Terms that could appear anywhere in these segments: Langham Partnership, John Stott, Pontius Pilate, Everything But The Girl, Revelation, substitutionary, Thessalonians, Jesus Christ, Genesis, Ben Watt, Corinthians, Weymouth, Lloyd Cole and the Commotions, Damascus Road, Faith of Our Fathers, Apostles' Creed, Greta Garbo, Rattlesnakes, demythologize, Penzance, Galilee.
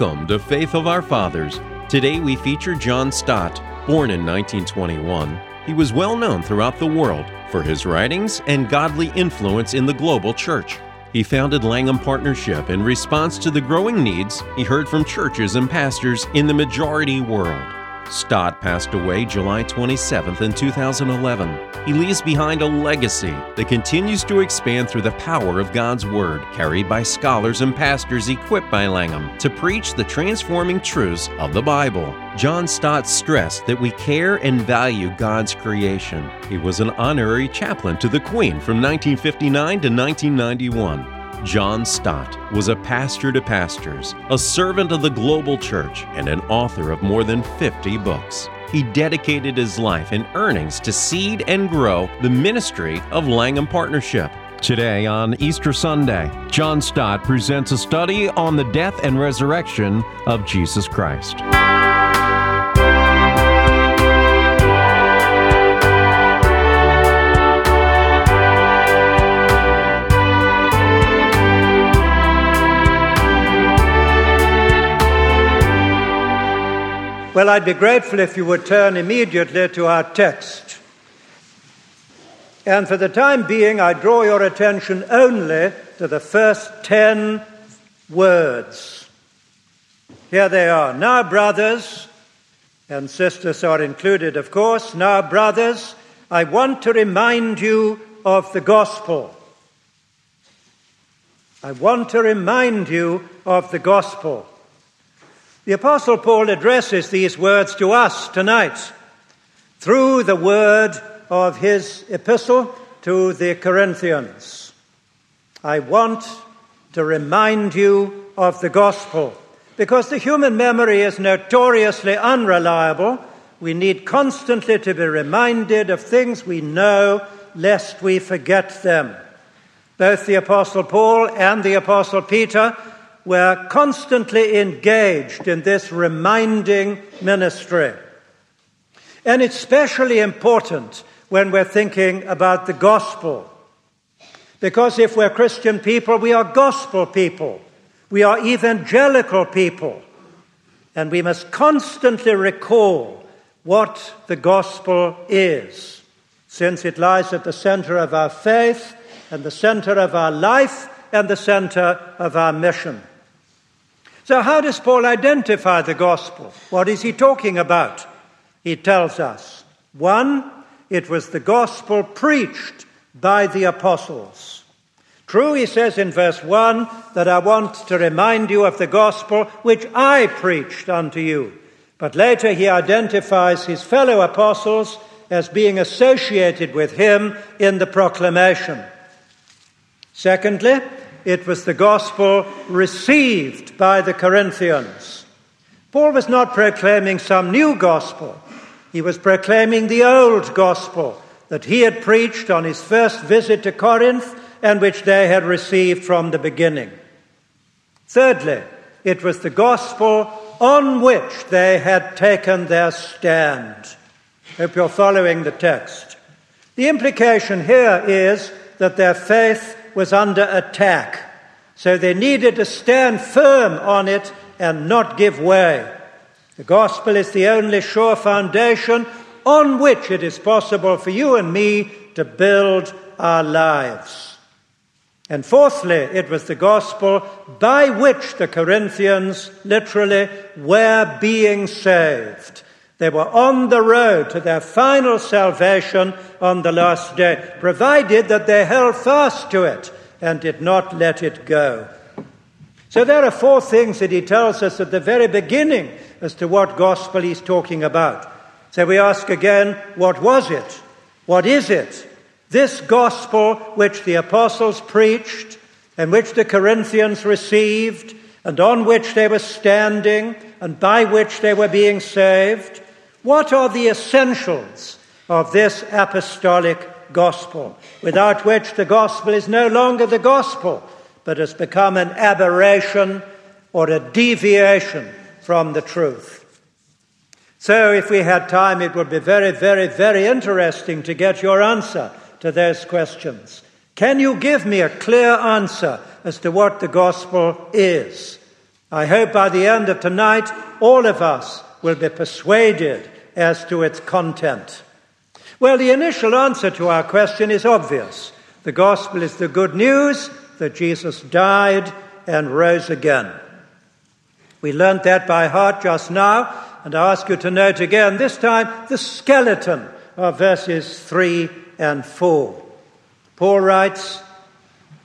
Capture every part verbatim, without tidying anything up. Welcome to Faith of Our Fathers. Today we feature John Stott. Born in nineteen twenty-one, he was well known throughout the world for his writings and godly influence in the global church. He founded Langham Partnership in response to the growing needs he heard from churches and pastors in the majority world. Stott passed away July twenty-seventh in two thousand eleven. He leaves behind a legacy that continues to expand through the power of God's Word, carried by scholars and pastors equipped by Langham to preach the transforming truths of the Bible. John Stott stressed that we care and value God's creation. He was an honorary chaplain to the Queen from nineteen fifty-nine to nineteen ninety-one. John Stott was a pastor to pastors, a servant of the global church, and an author of more than fifty books. He dedicated his life and earnings to seed and grow the ministry of Langham Partnership. Today on Easter Sunday, John Stott presents a study on the death and resurrection of Jesus Christ. Well, I'd be grateful if you would turn immediately to our text. And for the time being, I draw your attention only to the first ten words. Here they are. Now, brothers, and sisters are included, of course. Now, brothers, I want to remind you of the gospel. I want to remind you of the gospel. The Apostle Paul addresses these words to us tonight through the word of his epistle to the Corinthians. I want to remind you of the gospel. Because the human memory is notoriously unreliable, we need constantly to be reminded of things we know lest we forget them. Both the Apostle Paul and the Apostle Peter were constantly engaged in this reminding ministry. And it's especially important when we're thinking about the gospel. Because if we're Christian people, we are gospel people. We are evangelical people. And we must constantly recall what the gospel is. Since it lies at the center of our faith and the center of our life and the center of our mission. So how does Paul identify the gospel? What is he talking about? He tells us, one, it was the gospel preached by the apostles. True, he says in verse one, that I want to remind you of the gospel which I preached unto you. But later he identifies his fellow apostles as being associated with him in the proclamation. Secondly, it was the gospel received by the Corinthians. Paul was not proclaiming some new gospel. He was proclaiming the old gospel that he had preached on his first visit to Corinth and which they had received from the beginning. Thirdly, it was the gospel on which they had taken their stand. Hope you're following the text. The implication here is that their faith was under attack. So they needed to stand firm on it and not give way. The gospel is the only sure foundation on which it is possible for you and me to build our lives. And fourthly, it was the gospel by which the Corinthians literally were being saved. They were on the road to their final salvation on the last day, provided that they held fast to it and did not let it go. So there are four things that he tells us at the very beginning as to what gospel he's talking about. So we ask again, what was it? What is it? This gospel which the apostles preached and which the Corinthians received and on which they were standing and by which they were being saved. What are the essentials of this apostolic gospel, without which the gospel is no longer the gospel, but has become an aberration or a deviation from the truth? So if we had time, it would be very, very, very interesting to get your answer to those questions. Can you give me a clear answer as to what the gospel is? I hope by the end of tonight, all of us will be persuaded as to its content. Well, the initial answer to our question is obvious. The gospel is the good news that Jesus died and rose again. We learned that by heart just now, and I ask you to note again, this time, the skeleton of verses three and four. Paul writes,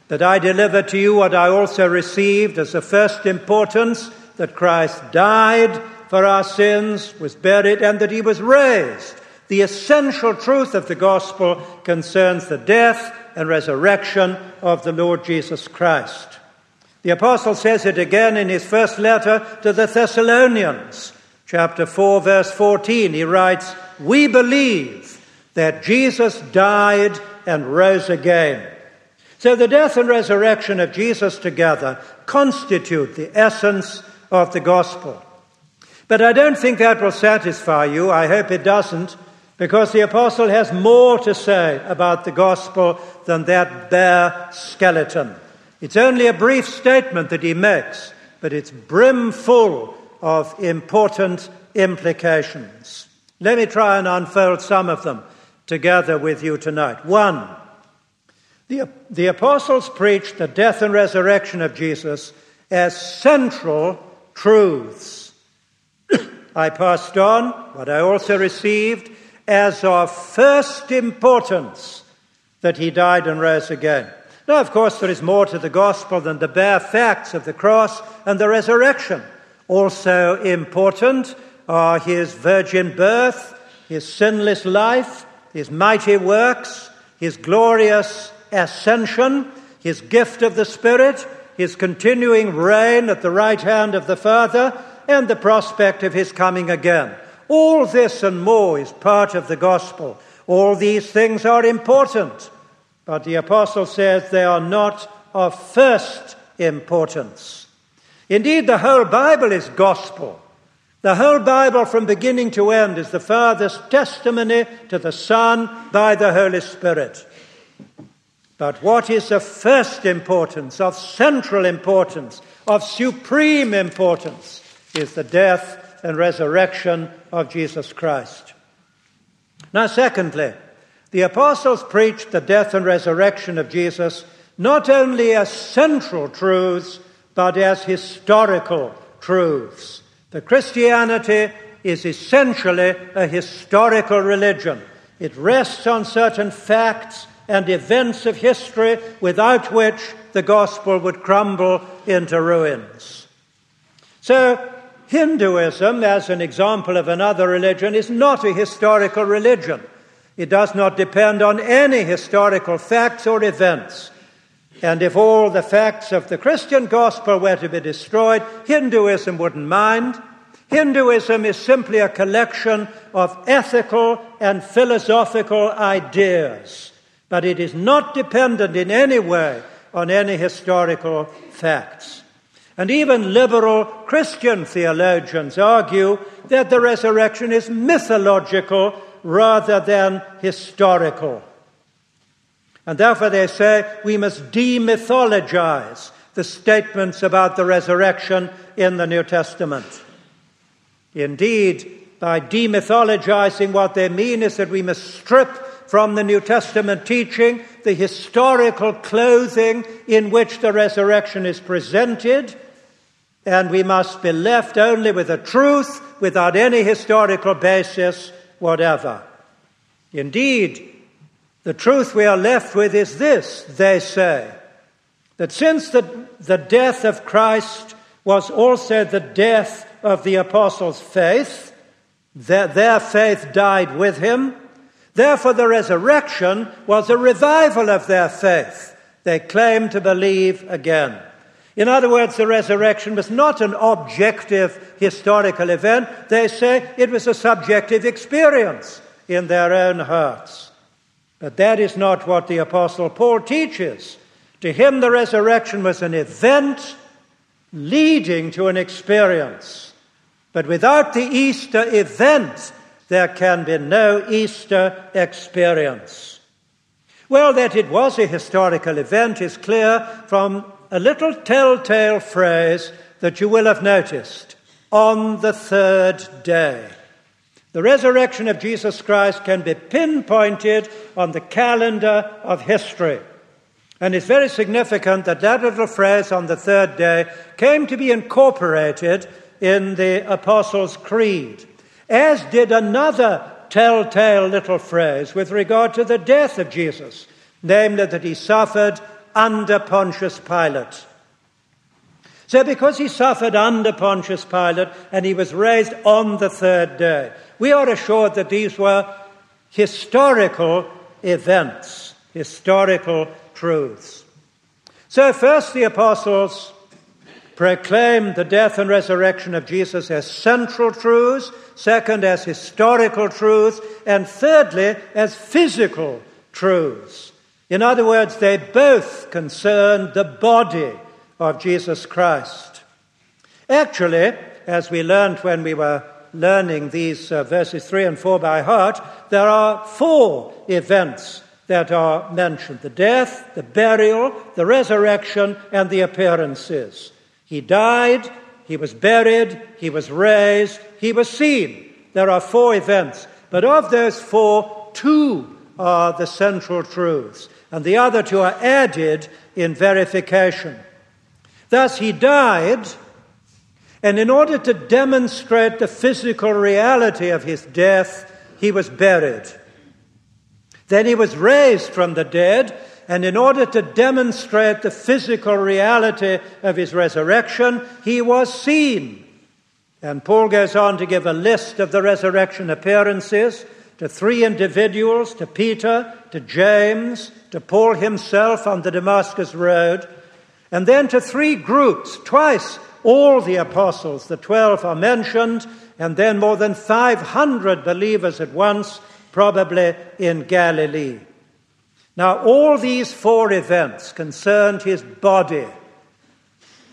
that I deliver to you what I also received as the first importance, that Christ died for our sins, was buried, and that he was raised. The essential truth of the gospel concerns the death and resurrection of the Lord Jesus Christ. The apostle says it again in his first letter to the Thessalonians, chapter four, verse fourteen. He writes, "We believe that Jesus died and rose again." So the death and resurrection of Jesus together constitute the essence of the gospel. But I don't think that will satisfy you. I hope it doesn't, because the apostle has more to say about the gospel than that bare skeleton. It's only a brief statement that he makes, but it's brimful of important implications. Let me try and unfold some of them together with you tonight. One, the, the apostles preached the death and resurrection of Jesus as central truths. I passed on what I also received as of first importance, that he died and rose again. Now, of course, there is more to the gospel than the bare facts of the cross and the resurrection. Also important are his virgin birth, his sinless life, his mighty works, his glorious ascension, his gift of the Spirit, his continuing reign at the right hand of the Father, and the prospect of his coming again. All this and more is part of the gospel. All these things are important. But the apostle says they are not of first importance. Indeed, the whole Bible is gospel. The whole Bible from beginning to end is the Father's testimony to the Son by the Holy Spirit. But what is of first importance, of central importance, of supreme importance, is the death and resurrection of Jesus Christ. Now, secondly, the apostles preached the death and resurrection of Jesus not only as central truths, but as historical truths. The Christianity is essentially a historical religion. It rests on certain facts and events of history without which the gospel would crumble into ruins. So, Hinduism, as an example of another religion, is not a historical religion. It does not depend on any historical facts or events. And if all the facts of the Christian gospel were to be destroyed, Hinduism wouldn't mind. Hinduism is simply a collection of ethical and philosophical ideas, but it is not dependent in any way on any historical facts. And even liberal Christian theologians argue that the resurrection is mythological rather than historical. And therefore they say we must demythologize the statements about the resurrection in the New Testament. Indeed, by demythologizing, what they mean is that we must strip from the New Testament teaching the historical clothing in which the resurrection is presented, and we must be left only with a truth without any historical basis whatever. Indeed, the truth we are left with is this, they say, that since the, the death of Christ was also the death of the apostles' faith, their, their faith died with him, therefore the resurrection was a revival of their faith. They claim to believe again. In other words, the resurrection was not an objective historical event. They say it was a subjective experience in their own hearts. But that is not what the Apostle Paul teaches. To him, the resurrection was an event leading to an experience. But without the Easter event, there can be no Easter experience. Well, that it was a historical event is clear from a little telltale phrase that you will have noticed. On the third day. The resurrection of Jesus Christ can be pinpointed on the calendar of history. And it's very significant that that little phrase, on the third day, came to be incorporated in the Apostles' Creed, as did another telltale little phrase with regard to the death of Jesus, namely that he suffered under Pontius Pilate. So because he suffered under Pontius Pilate and he was raised on the third day, we are assured that these were historical events, historical truths. So first the apostles proclaimed the death and resurrection of Jesus as central truths, second as historical truths, and thirdly as physical truths. In other words, they both concerned the body of Jesus Christ. Actually, as we learned when we were learning these uh, verses three and four by heart, there are four events that are mentioned: the death, the burial, the resurrection, and the appearances. He died, he was buried, he was raised, he was seen. There are four events, but of those four, two are the central truths, and the other two are added in verification. Thus, he died, and in order to demonstrate the physical reality of his death, he was buried. Then he was raised from the dead, and in order to demonstrate the physical reality of his resurrection, he was seen. And Paul goes on to give a list of the resurrection appearances to three individuals, to Peter, to James, to Paul himself on the Damascus Road, and then to three groups. Twice all the apostles, the twelve, are mentioned, and then more than five hundred believers at once, probably in Galilee. Now, all these four events concerned his body.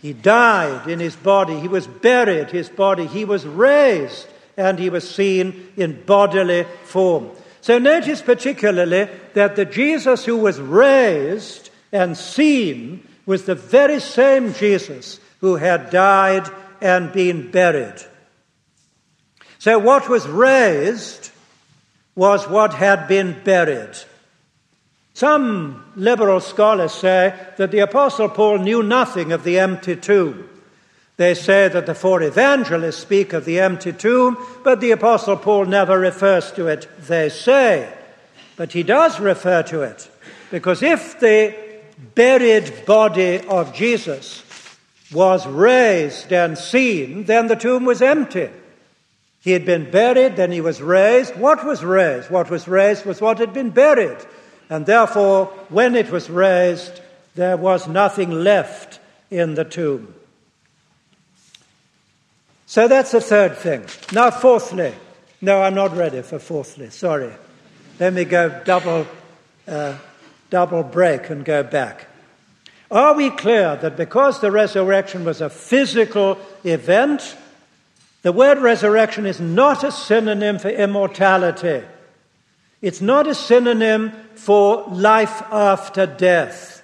He died in his body, he was buried his body, he was raised, and he was seen in bodily form. So notice particularly that the Jesus who was raised and seen was the very same Jesus who had died and been buried. So what was raised was what had been buried. Some liberal scholars say that the Apostle Paul knew nothing of the empty tomb. They say that the four evangelists speak of the empty tomb, but the Apostle Paul never refers to it, they say. But he does refer to it, because if the buried body of Jesus was raised and seen, then the tomb was empty. He had been buried, then he was raised. What was raised? What was raised was what had been buried. And therefore, when it was raised, there was nothing left in the tomb. So that's the third thing. Now, fourthly. No, I'm not ready for fourthly. Sorry. Let me go double... Uh, Double break and go back. Are we clear that because the resurrection was a physical event, the word resurrection is not a synonym for immortality? It's not a synonym for life after death.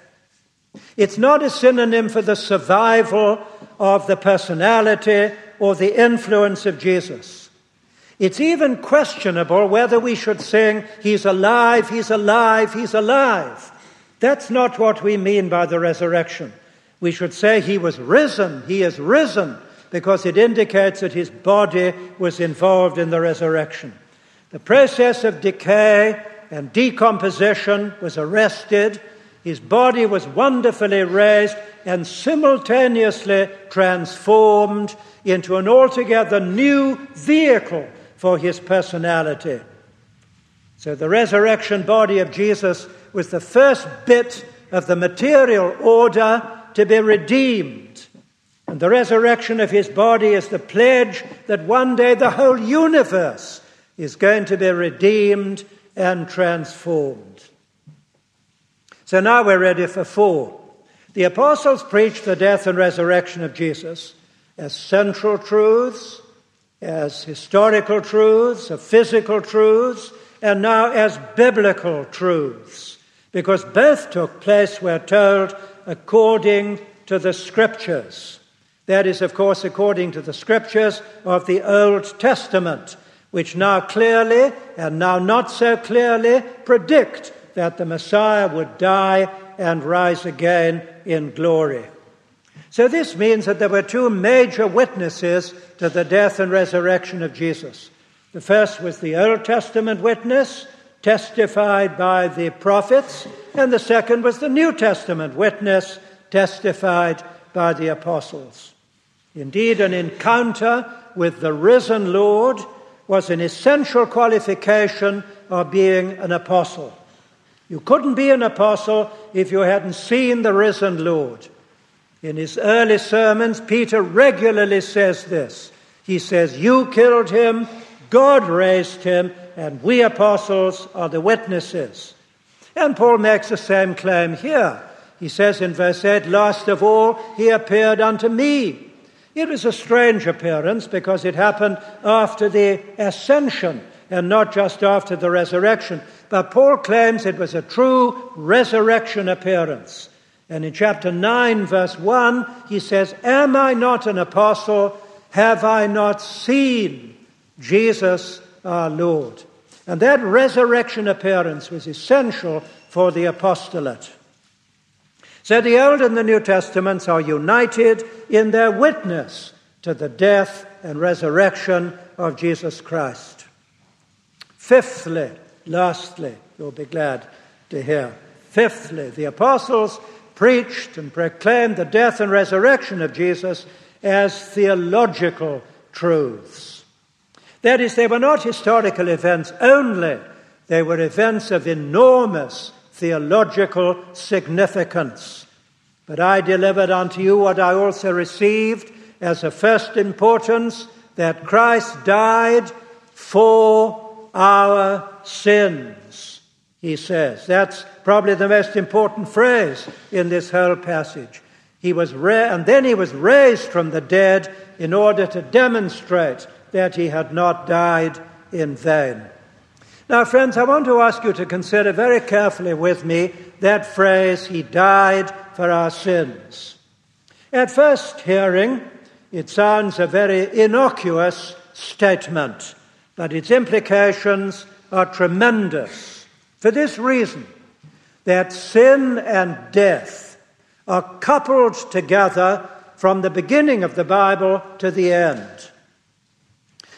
It's not a synonym for the survival of the personality or the influence of Jesus. It's even questionable whether we should sing, "He's alive, he's alive, he's alive." That's not what we mean by the resurrection. We should say he was risen, he is risen, because it indicates that his body was involved in the resurrection. The process of decay and decomposition was arrested. His body was wonderfully raised and simultaneously transformed into an altogether new vehicle for his personality. So the resurrection body of Jesus was the first bit of the material order to be redeemed. And the resurrection of his body is the pledge that one day the whole universe is going to be redeemed and transformed. So now we're ready for four. The apostles preached the death and resurrection of Jesus as central truths, as historical truths, as physical truths, and now as biblical truths, because both took place, we're told, according to the Scriptures. That is, of course, according to the Scriptures of the Old Testament, which now clearly, and now not so clearly, predict that the Messiah would die and rise again in glory. So this means that there were two major witnesses to the death and resurrection of Jesus. The first was the Old Testament witness, testified by the prophets, and the second was the New Testament witness, testified by the apostles. Indeed, an encounter with the risen Lord was an essential qualification of being an apostle. You couldn't be an apostle if you hadn't seen the risen Lord. In his early sermons, Peter regularly says this. He says, "You killed him, God raised him, and we apostles are the witnesses." And Paul makes the same claim here. He says in verse eight, "Last of all, he appeared unto me." It was a strange appearance because it happened after the ascension and not just after the resurrection. But Paul claims it was a true resurrection appearance. And in chapter nine, verse one, he says, "Am I not an apostle? Have I not seen Jesus our Lord?" And that resurrection appearance was essential for the apostolate. So the Old and the New Testaments are united in their witness to the death and resurrection of Jesus Christ. Fifthly, lastly, you'll be glad to hear, fifthly, the apostles preached and proclaimed the death and resurrection of Jesus as theological truths. That is, they were not historical events only, they were events of enormous theological significance. "But I delivered unto you what I also received as of first importance, that Christ died for our sins," he says. That's probably the most important phrase in this whole passage. He was ra- and then he was raised from the dead in order to demonstrate that he had not died in vain. Now, friends, I want to ask you to consider very carefully with me that phrase, "He died for our sins." At first hearing, it sounds a very innocuous statement, but its implications are tremendous. For this reason, that sin and death are coupled together from the beginning of the Bible to the end.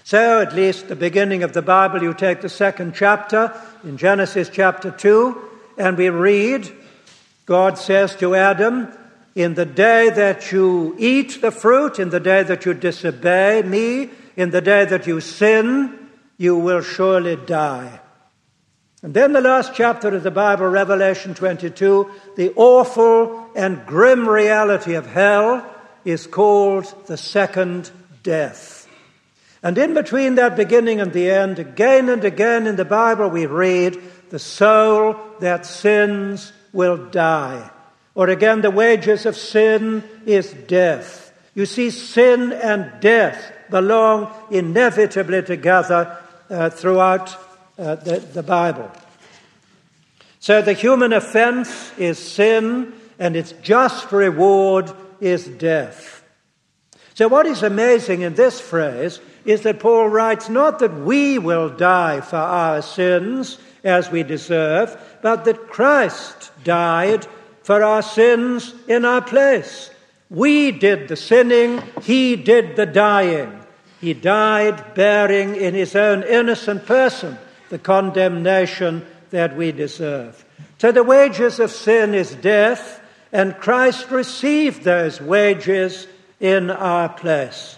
So, at least the beginning of the Bible, you take the second chapter, in Genesis chapter two, and we read, God says to Adam, "In the day that you eat the fruit, in the day that you disobey me, in the day that you sin, you will surely die." And then the last chapter of the Bible, Revelation twenty-two, the awful and grim reality of hell is called the second death. And in between that beginning and the end, again and again in the Bible we read, "The soul that sins will die." Or again, "The wages of sin is death." You see, sin and death belong inevitably together uh, throughout uh, the, the Bible. So the human offense is sin, and its just reward is death. So what is amazing in this phrase is that Paul writes not that we will die for our sins as we deserve, but that Christ died for our sins in our place. We did the sinning, he did the dying. He died bearing in his own innocent person the condemnation that we deserve. So the wages of sin is death, and Christ received those wages in our place.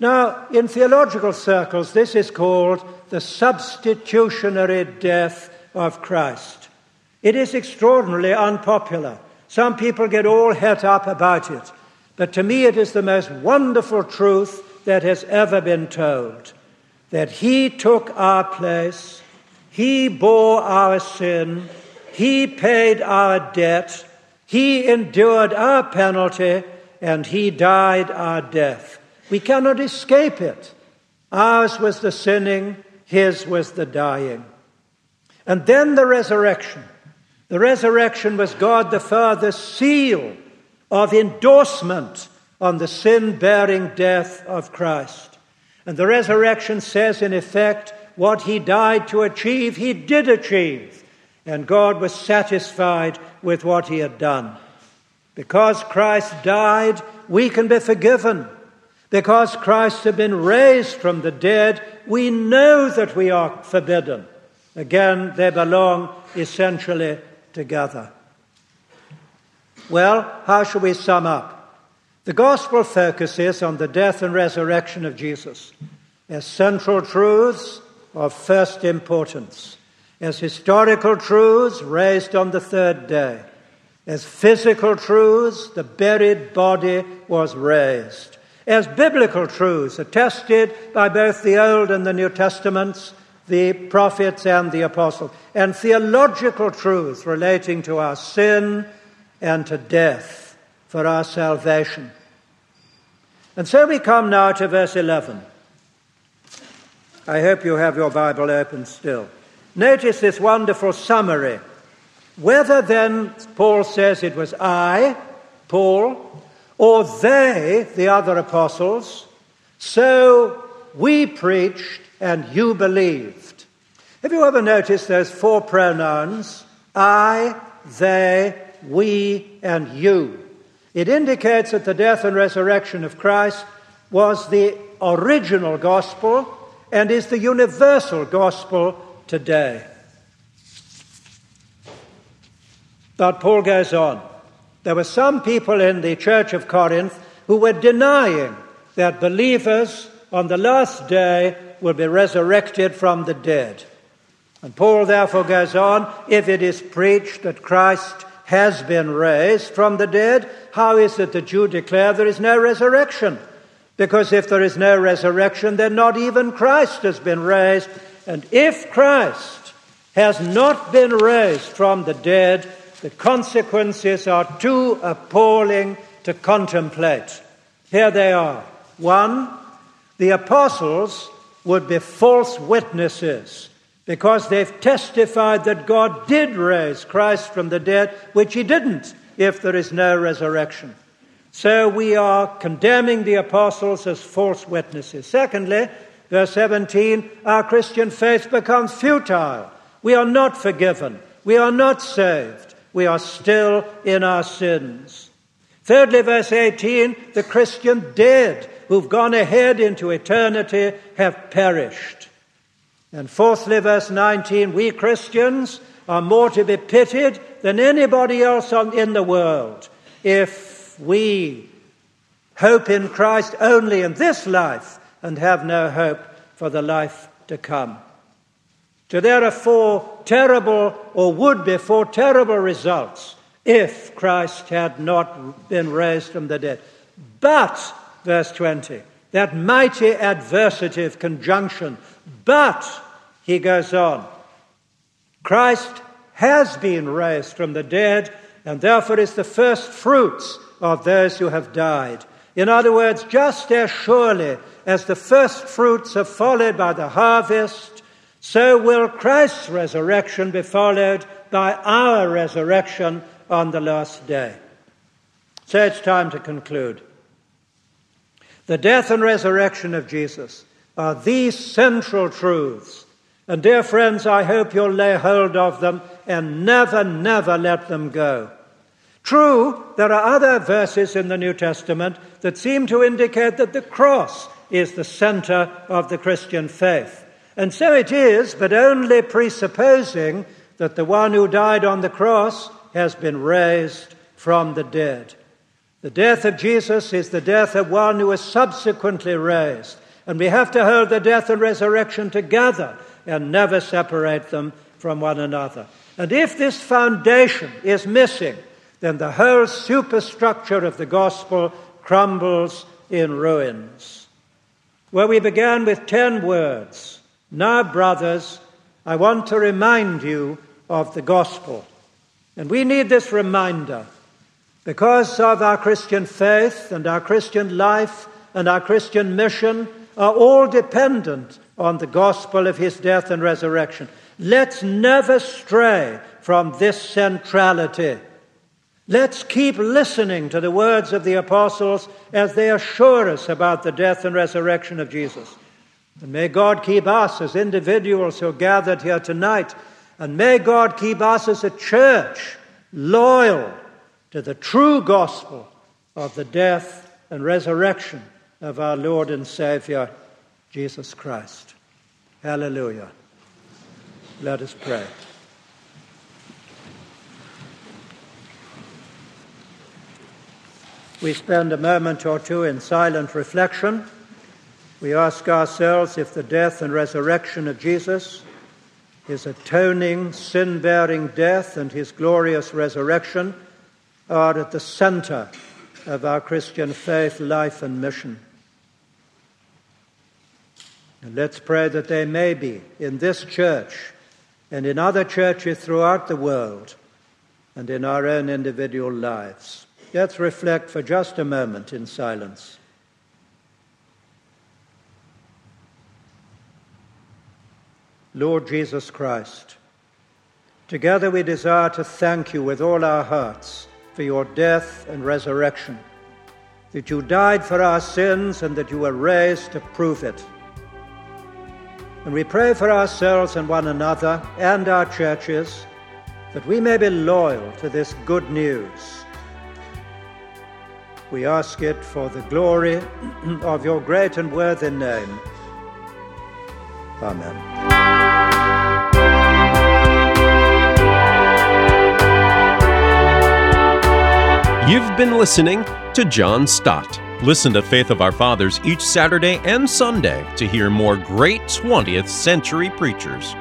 Now, in theological circles, this is called the substitutionary death of Christ. It is extraordinarily unpopular. Some people get all het up about it. But to me, it is the most wonderful truth that has ever been told, that he took our place, he bore our sin, he paid our debt, he endured our penalty, and he died our death. We cannot escape it. Ours was the sinning, his was the dying. And then the resurrection. The resurrection was God the Father's seal of endorsement on the sin-bearing death of Christ. And the resurrection says, in effect, what he died to achieve, he did achieve. And God was satisfied with what he had done. Because Christ died, we can be forgiven. Because Christ had been raised from the dead, we know that we are forbidden. Again, they belong essentially together. Well, how shall we sum up? The gospel focuses on the death and resurrection of Jesus as central truths of first importance, as historical truths raised on the third day, as physical truths, the buried body was raised, as biblical truths attested by both the Old and the New Testaments, the prophets and the apostles, and theological truths relating to our sin and to death for our salvation. And so we come now to verse eleven. I hope you have your Bible open still. Notice this wonderful summary. Whether then, Paul says, it was I, Paul, or they, the other apostles, so we preached and you believed. Have you ever noticed those four pronouns? I, they, we, and you. It indicates that the death and resurrection of Christ was the original gospel and is the universal gospel today. But Paul goes on. There were some people in the church of Corinth who were denying that believers on the last day will be resurrected from the dead. And Paul therefore goes on, if it is preached that Christ has been raised from the dead, how is it that you declare there is no resurrection? Because if there is no resurrection, then not even Christ has been raised. And if Christ has not been raised from the dead, the consequences are too appalling to contemplate. Here they are. One, the apostles would be false witnesses, because they've testified that God did raise Christ from the dead, which he didn't, if there is no resurrection. So we are condemning the apostles as false witnesses. Secondly, verse seventeen, our Christian faith becomes futile. We are not forgiven. We are not saved. We are still in our sins. Thirdly, verse eighteen, the Christian dead, who've gone ahead into eternity, have perished. And fourthly, verse nineteen, we Christians are more to be pitied than anybody else in the world if we hope in Christ only in this life and have no hope for the life to come. So there are four terrible, or would be four terrible results if Christ had not been raised from the dead. But, verse twenty, that mighty adversative conjunction. But, he goes on, Christ has been raised from the dead and therefore is the first fruits of those who have died. In other words, just as surely as the first fruits are followed by the harvest, so will Christ's resurrection be followed by our resurrection on the last day. So it's time to conclude. The death and resurrection of Jesus are these central truths. And dear friends, I hope you'll lay hold of them and never, never let them go. True, there are other verses in the New Testament that seem to indicate that the cross is the center of the Christian faith. And so it is, but only presupposing that the one who died on the cross has been raised from the dead. The death of Jesus is the death of one who was subsequently raised. And we have to hold the death and resurrection together and never separate them from one another. And if this foundation is missing, then the whole superstructure of the gospel crumbles in ruins. Where we began with ten words, now, brothers, I want to remind you of the gospel. And we need this reminder. Because of our Christian faith and our Christian life and our Christian mission are all dependent on the gospel of his death and resurrection. Let's never stray from this centrality. Let's keep listening to the words of the apostles as they assure us about the death and resurrection of Jesus. And may God keep us as individuals who are gathered here tonight, and may God keep us as a church loyal to the true gospel of the death and resurrection of our Lord and Savior, Jesus Christ. Hallelujah. Let us pray. We spend a moment or two in silent reflection. We ask ourselves if the death and resurrection of Jesus, his atoning, sin-bearing death and his glorious resurrection, are at the center of our Christian faith, life, and mission. And let's pray that they may be in this church and in other churches throughout the world and in our own individual lives. Let's reflect for just a moment in silence. Lord Jesus Christ, together we desire to thank you with all our hearts for your death and resurrection, that you died for our sins and that you were raised to prove it. And we pray for ourselves and one another and our churches that we may be loyal to this good news. We ask it for the glory of your great and worthy name. Amen. You've been listening to John Stott. Listen to Faith of Our Fathers each Saturday and Sunday to hear more great twentieth century preachers.